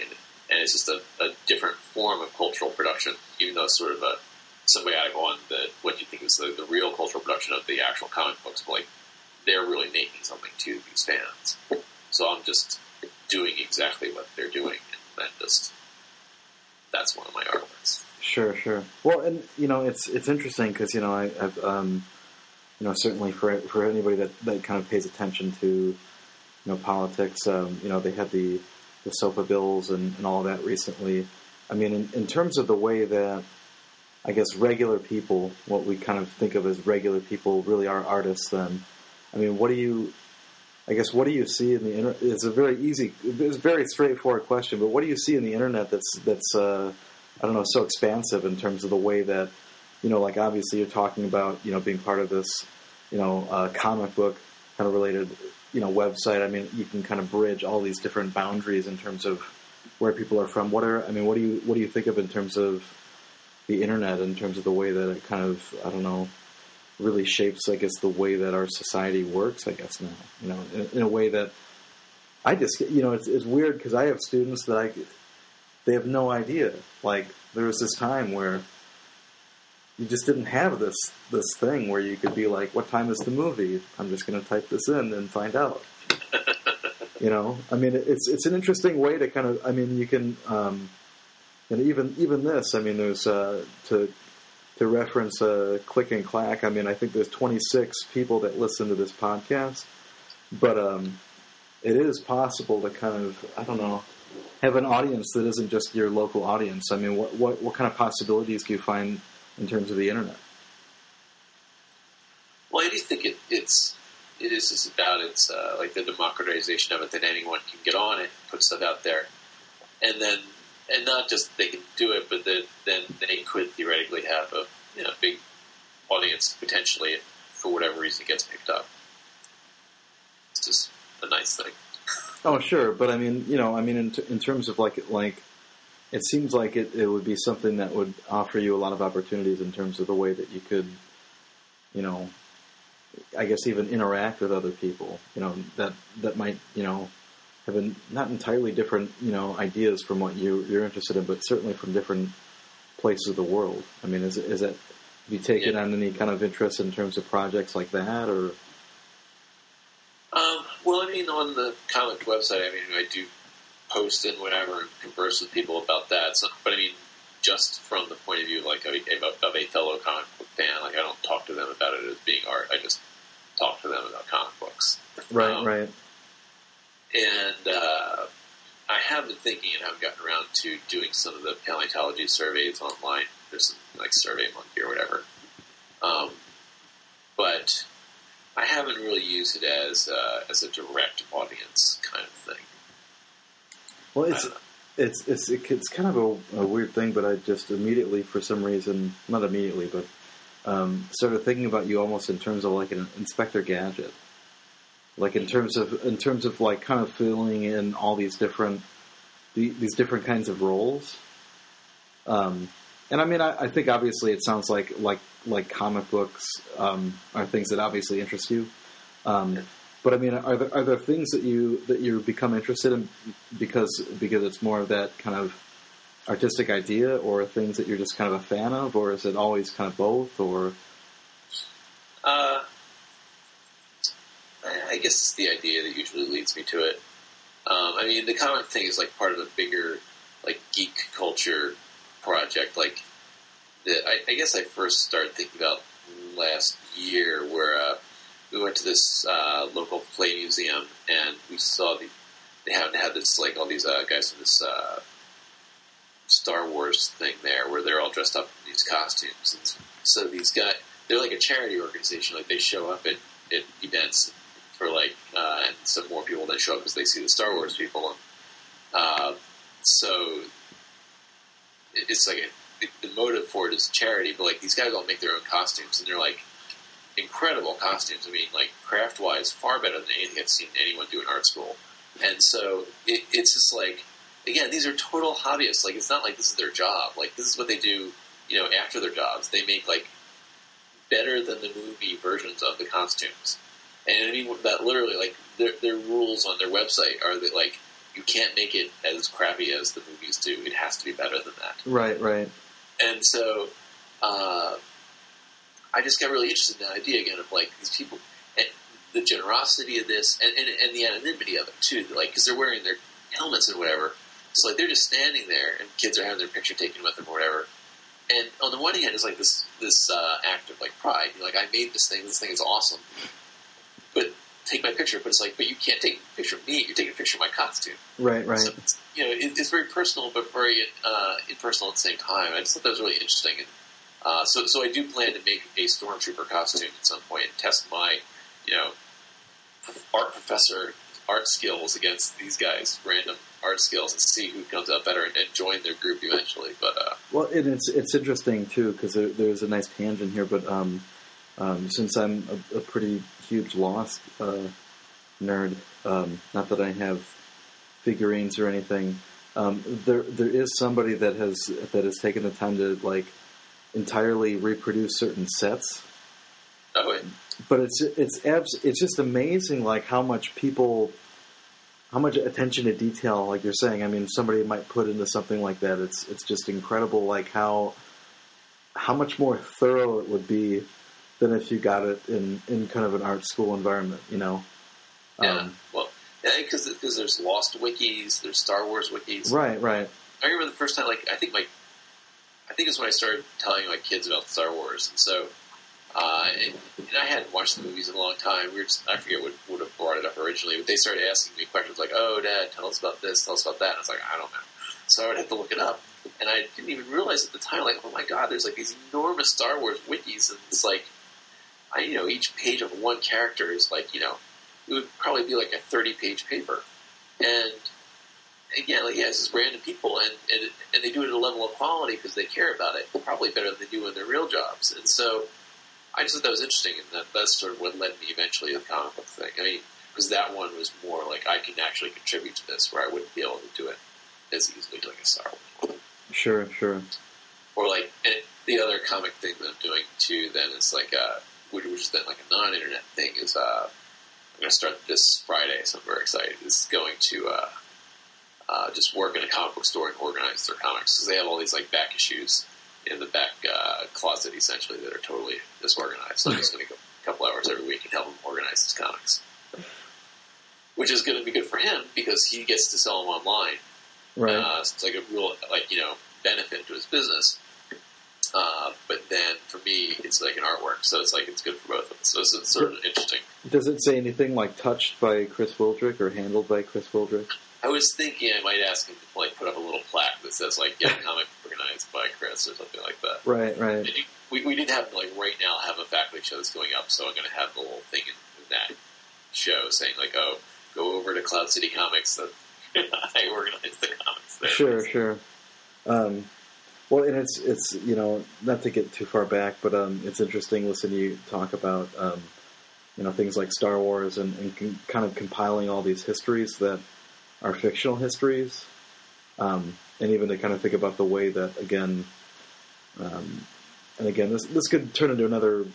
And it's just a different form of cultural production, even though it's sort of a symbiotic on the, what you think is the real cultural production of the actual comic books. But like they're really making something to these fans. So I'm just doing exactly what they're doing, and then just that's one of my arguments. Sure, sure. Well, and you know, it's interesting because you know I've you know, certainly for anybody that kind of pays attention to, you know, politics, you know, they had the SOPA bills and all that recently. I mean, in terms of the way that I guess regular people, what we kind of think of as regular people, really are artists. Then, I mean, what do you see in the internet? It's a very easy, it's a very straightforward question, but what do you see in the internet that's I don't know, so expansive in terms of the way that, you know, like obviously you're talking about, you know, being part of this, you know, comic book kind of related, you know, website. I mean, you can kind of bridge all these different boundaries in terms of where people are from. What do you think of in terms of the internet, in terms of the way that it kind of, I don't know, really shapes, I guess, the way that our society works, I guess, now, you know, in a way that I just, you know, it's weird because I have students that they have no idea. Like, there was this time where you just didn't have this thing where you could be like, what time is the movie? I'm just going to type this in and find out, you know? I mean, it's an interesting way to kind of, I mean, you can, and even this, I mean, there's, to reference Click and Clack, I mean, I think there's 26 people that listen to this podcast, but it is possible to kind of, I don't know, have an audience that isn't just your local audience. I mean, what kind of possibilities do you find in terms of the internet? Well, I do think it is just about its like the democratization of it, that anyone can get on it, put stuff out there, and then. And not just they can do it, but then they could theoretically have a, you know, big audience potentially if for whatever reason it gets picked up. It's just a nice thing. Oh, sure, but I mean, you know, I mean, in terms of like, it seems like it would be something that would offer you a lot of opportunities in terms of the way that you could, you know, I guess even interact with other people, you know, that might, you know, have been not entirely different, you know, ideas from what you're interested in, but certainly from different places of the world. I mean, is that, have you taken on any kind of interest in terms of projects like that, or? Well, I mean, on the comic website, I mean, I do post and whatever and converse with people about that. So, but I mean, just from the point of view, like of a fellow comic book fan, like I don't talk to them about it as being art. I just talk to them about comic books. Right, right. And I have been thinking, and I've gotten around to doing some of the paleontology surveys online. There's some, like, Survey Monkey or whatever. But I haven't really used it as a direct audience kind of thing. Well, it's kind of a weird thing, but I just immediately, for some reason, not immediately, but started thinking about you almost in terms of like an Inspector Gadget. Like in terms of like kind of filling in all these different kinds of roles, and I mean I think obviously it sounds like comic books are things that obviously interest you, but I mean are there things that you become interested in because it's more of that kind of artistic idea, or things that you're just kind of a fan of, or is it always kind of both, or? I guess it's the idea that usually leads me to it. I mean, the comic thing is like part of a bigger, like, geek culture project. Like, I guess I first started thinking about last year, where we went to this local play museum, and we saw they had this, like, all these guys from this Star Wars thing there, where they're all dressed up in these costumes. And so they're like a charity organization. Like, they show up at events for like some more people that show up because they see the Star Wars people. So it's like the motive for it is charity, but like these guys all make their own costumes, and they're like incredible costumes. I mean, like craft wise, far better than anything I've seen anyone do in art school. And so it's just like, again, these are total hobbyists. Like, it's not like this is their job. Like, this is what they do, you know, after their jobs. They make like better than the movie versions of the costumes. And I mean that literally. Like, their rules on their website are that like you can't make it as crappy as the movies do. It has to be better than that. Right, right. And so I just got really interested in the idea again of like these people and the generosity of this and the anonymity of it too. Like, because they're wearing their helmets and whatever. So like they're just standing there, and kids are having their picture taken with them or whatever. And on the one hand, it's like this act of like pride. You're like, I made this thing. This thing is awesome. But take my picture. But it's like, but you can't take a picture of me. You're taking a picture of my costume. Right, right. So it's, you know, it's very personal, but very impersonal at the same time. I just thought that was really interesting. And so I do plan to make a Stormtrooper costume at some point and test my, you know, art professor art skills against these guys' random art skills and see who comes out better and join their group eventually. But well, and it's interesting too, because there's a nice tangent here. But since I'm a pretty huge Lost nerd, not that I have figurines or anything, there is somebody that has taken the time to like entirely reproduce certain sets. Oh, yeah. But it's just amazing, like how much attention to detail, like you're saying. I mean, somebody might put into something like that. It's just incredible, like how much more thorough it would be than if you got it in kind of an art school environment, you know? Yeah. Well, because there's Lost wikis, there's Star Wars wikis. Right, right. I remember the first time, like I think it's when I started telling my kids about Star Wars, and so. And I hadn't watched the movies in a long time. I forget what would have brought it up originally, but they started asking me questions like, oh, Dad, tell us about this, tell us about that. And I was like, I don't know. So I would have to look it up. And I didn't even realize at the time, like, oh my God, there's like these enormous Star Wars wikis. And it's like, each page of one character is like, it would probably be like a 30-page paper. And again, like, yeah, it's just random people. And they do it at a level of quality because they care about it, probably better than they do in their real jobs. And so I just thought that was interesting, and that's sort of what led me eventually to the comic book thing. I mean, because that one was more like, I can actually contribute to this, where I wouldn't be able to do it as easily doing a Star Wars. Sure, sure. Or like, and the other comic thing that I'm doing too, then is like, which is then like a non-internet thing, is I'm going to start this Friday, so I'm very excited. It's going to just work in a comic book store and organize their comics, because they have all these like back issues in the back closet, essentially, that are totally disorganized. So I'm just going to go a couple hours every week and help him organize his comics. Which is going to be good for him, because he gets to sell them online. Right. So it's like a real, like, benefit to his business. But then, for me, it's like an artwork. So it's like, it's good for both of us. So it's sort of interesting. Does it say anything like touched by Chris Wildrick or handled by Chris Wildrick? I was thinking I might ask him to like put up a little plaque that says like "Get a comic organized by Chris" or something like that. Right, right. And we did have like right now have a faculty show that's going up, so I'm going to have the little thing in that show saying like, "Oh, go over to Cloud City Comics." That I organized the comics there. Sure, sure. Well, and it's not to get too far back, but it's interesting listening to you talk about things like Star Wars and kind of compiling all these histories that are fictional histories, and even to kind of think about the way that, again, this could turn into another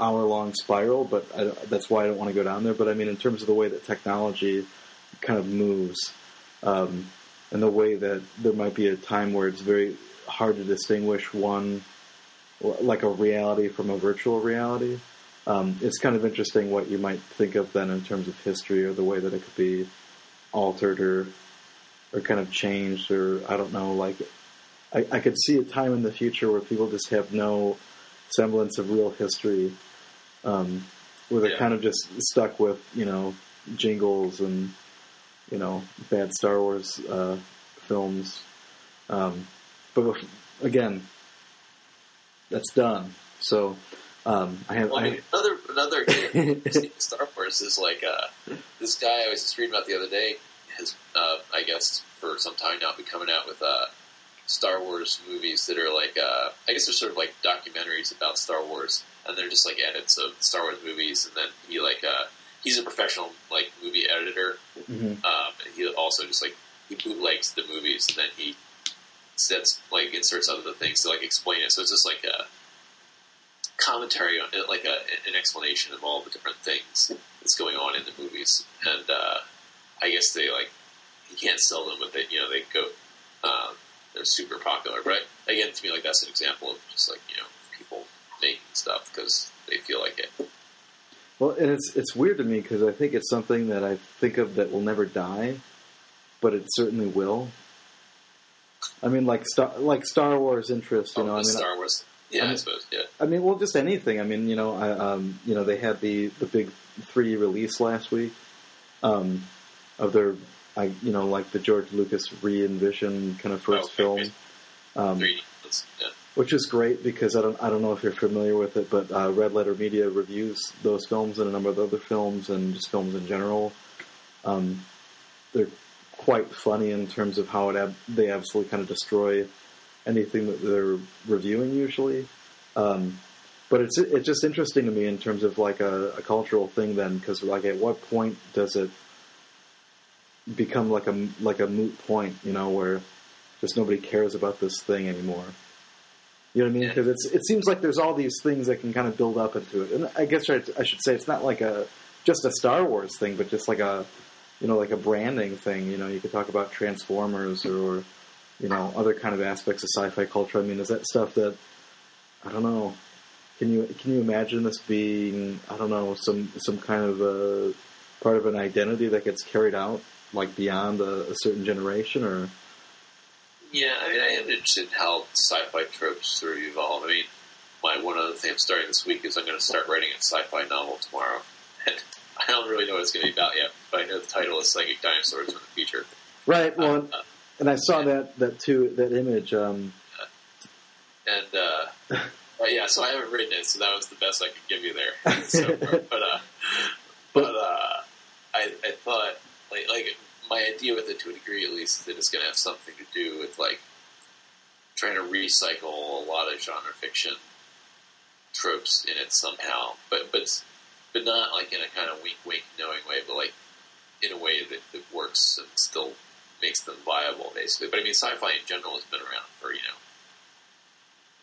hour-long spiral, but that's why I don't want to go down there. But I mean, in terms of the way that technology kind of moves, and the way that there might be a time where it's very hard to distinguish one, like a reality from a virtual reality, it's kind of interesting what you might think of then in terms of history or the way that it could be altered or kind of changed, or I don't know, like I could see a time in the future where people just have no semblance of real history, where they're kind of just stuck with, jingles and, bad Star Wars films. But again, that's done. So Another game Star Wars is like this guy I was just reading about the other day has, I guess, for some time now, been coming out with Star Wars movies that are like I guess they're sort of like documentaries about Star Wars, and they're just like edits of Star Wars movies. And then he like he's a professional like movie editor, and he also just like he bootlegs the movies, and then he sets like inserts other things to like explain it. So it's just like a commentary on it, like an explanation of all the different things that's going on in the movies. And I guess they like you can't sell them, but they they go. They're super popular, but again, to me, like that's an example of just like people making stuff because they feel like it. Well, and it's weird to me because I think it's something that I think of that will never die, but it certainly will. I mean, like Star Wars interest, I mean, Star Wars, I suppose, yeah. I mean, well, just anything. I mean, they had the big 3D release last week of their. Like the George Lucas re-envision kind of first film, which is great because I don't know if you're familiar with it, but Red Letter Media reviews those films and a number of other films and just films in general. They're quite funny in terms of how they absolutely kind of destroy anything that they're reviewing usually. But it's just interesting to me in terms of like a cultural thing then, because like at what point does it become like a moot point, where just nobody cares about this thing anymore. You know what I mean? Because it seems like there's all these things that can kind of build up into it. And I guess I should say it's not like just a Star Wars thing, but just like a branding thing. You could talk about Transformers or other kind of aspects of sci-fi culture. I mean, is that stuff that I don't know? Can you imagine this being some kind of a part of an identity that gets carried out? Like beyond a certain generation, or I mean, I am interested in how sci-fi tropes sort of evolve. I mean, one other thing I'm starting this week is I'm going to start writing a sci-fi novel tomorrow, and I don't really know what it's going to be about yet, but I know the title is "Psychic Dinosaurs in the Future." Right. Well, and I saw that too, that image. So I haven't written it, so that was the best I could give you there. So, I thought. Like my idea with it, to a degree at least, is that it's going to have something to do with like trying to recycle a lot of genre fiction tropes in it somehow, but not like in a kind of wink, knowing way, but like in a way that works and still makes them viable, basically. But I mean, sci-fi in general has been around for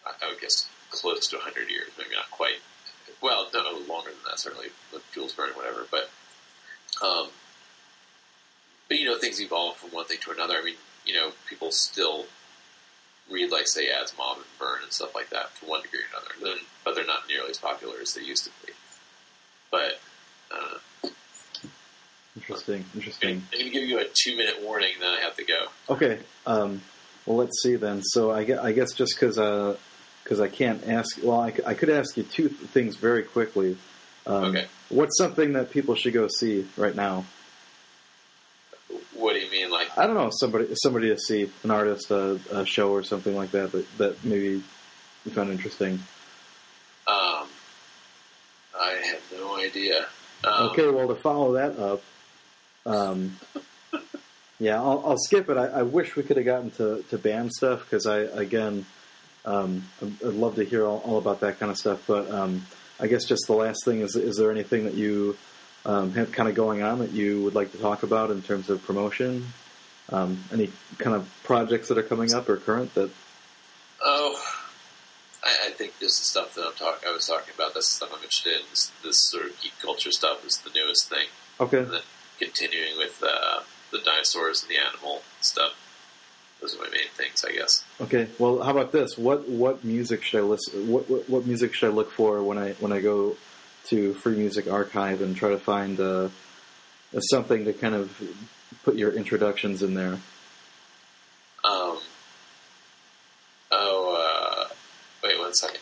I would guess close to 100 years, maybe not quite. Well, no, longer than that, certainly with Jules Verne, whatever, but. But, things evolve from one thing to another. I mean, people still read, like, say, Asimov and Verne and stuff like that to one degree or another. But they're not nearly as popular as they used to be. But, Interesting. I'm going to give you a 2-minute warning, then I have to go. Okay. Well, let's see then. So I guess just because I can't ask... Well, I could ask you two things very quickly. Okay. What's something that people should go see right now? What do you mean, like... I don't know, somebody to see, an artist, a show or something like that maybe you found interesting. I have no idea. Okay, well, to follow that up, I'll skip it. I wish we could have gotten to band stuff, because I'd love to hear all about that kind of stuff, but I guess just the last thing is there anything that you... have kind of going on that you would like to talk about in terms of promotion? Any kind of projects that are coming up or current that? Oh, I think just the stuff that I was talking about. That's the stuff I'm interested in. This sort of geek culture stuff is the newest thing. Okay. And then continuing with the dinosaurs and the animal stuff. Those are my main things, I guess. Okay. Well, how about this? What music should I listen? What music should I look for when I go to Free Music Archive and try to find something to kind of put your introductions in there? Wait one second.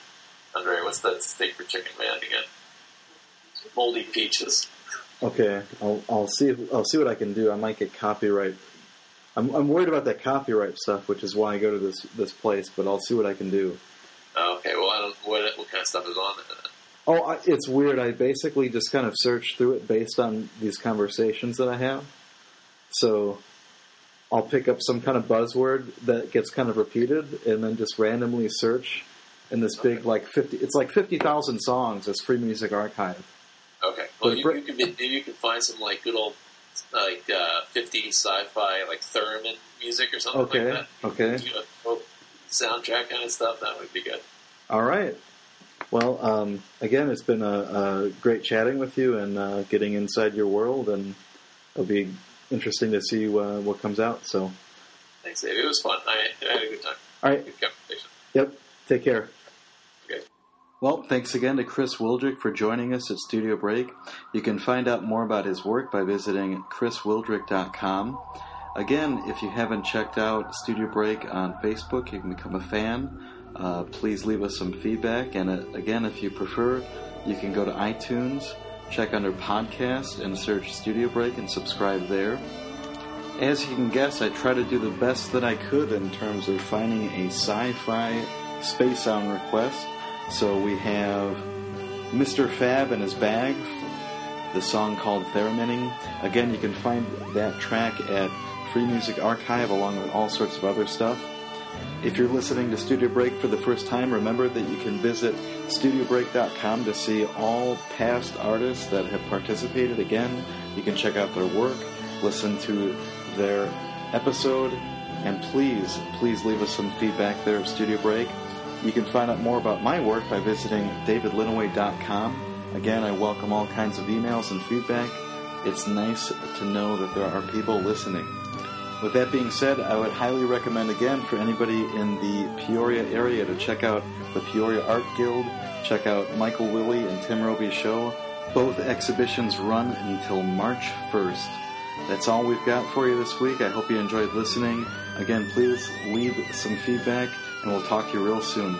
Andre, what's that steak for Chicken Man again? Moldy Peaches. Okay, I'll see what I can do. I might get copyright. I'm worried about that copyright stuff, which is why I go to this place, but I'll see what I can do. Okay, well, what kind of stuff is on it? Oh, it's weird. I basically just kind of search through it based on these conversations that I have. So I'll pick up some kind of buzzword that gets kind of repeated and then just randomly search in this big, like, 50... It's like 50,000 songs. It's Free Music Archive. Okay. Well, you can find some, like, good old, like, 50s sci-fi, like, theremin music or something like that. Okay. Soundtrack kind of stuff. That would be good. All right. Well, again, it's been a great chatting with you and getting inside your world, and it'll be interesting to see what comes out. So, thanks, Dave. It was fun. I had a good time. All right. Good conversation. Yep. Take care. Okay. Well, thanks again to Chris Wildrick for joining us at Studio Break. You can find out more about his work by visiting chriswildrick.com. Again, if you haven't checked out Studio Break on Facebook, you can become a fan. Please leave us some feedback, and again, if you prefer, you can go to iTunes, check under podcast and search Studio Break and subscribe there. As you can guess, I try to do the best that I could in terms of finding a sci-fi space sound request. So we have Mr. Fab in his bag, the song called Thereminning. Again, you can find that track at Free Music Archive along with all sorts of other stuff. If you're listening to Studio Break for the first time, remember that you can visit studiobreak.com to see all past artists that have participated. Again, you can check out their work, listen to their episode, and please, please leave us some feedback there at Studio Break. You can find out more about my work by visiting davidlinaway.com. Again, I welcome all kinds of emails and feedback. It's nice to know that there are people listening. With that being said, I would highly recommend, again, for anybody in the Peoria area to check out the Peoria Art Guild, check out Michael Willey and Tim Roby's show. Both exhibitions run until March 1st. That's all we've got for you this week. I hope you enjoyed listening. Again, please leave some feedback, and we'll talk to you real soon.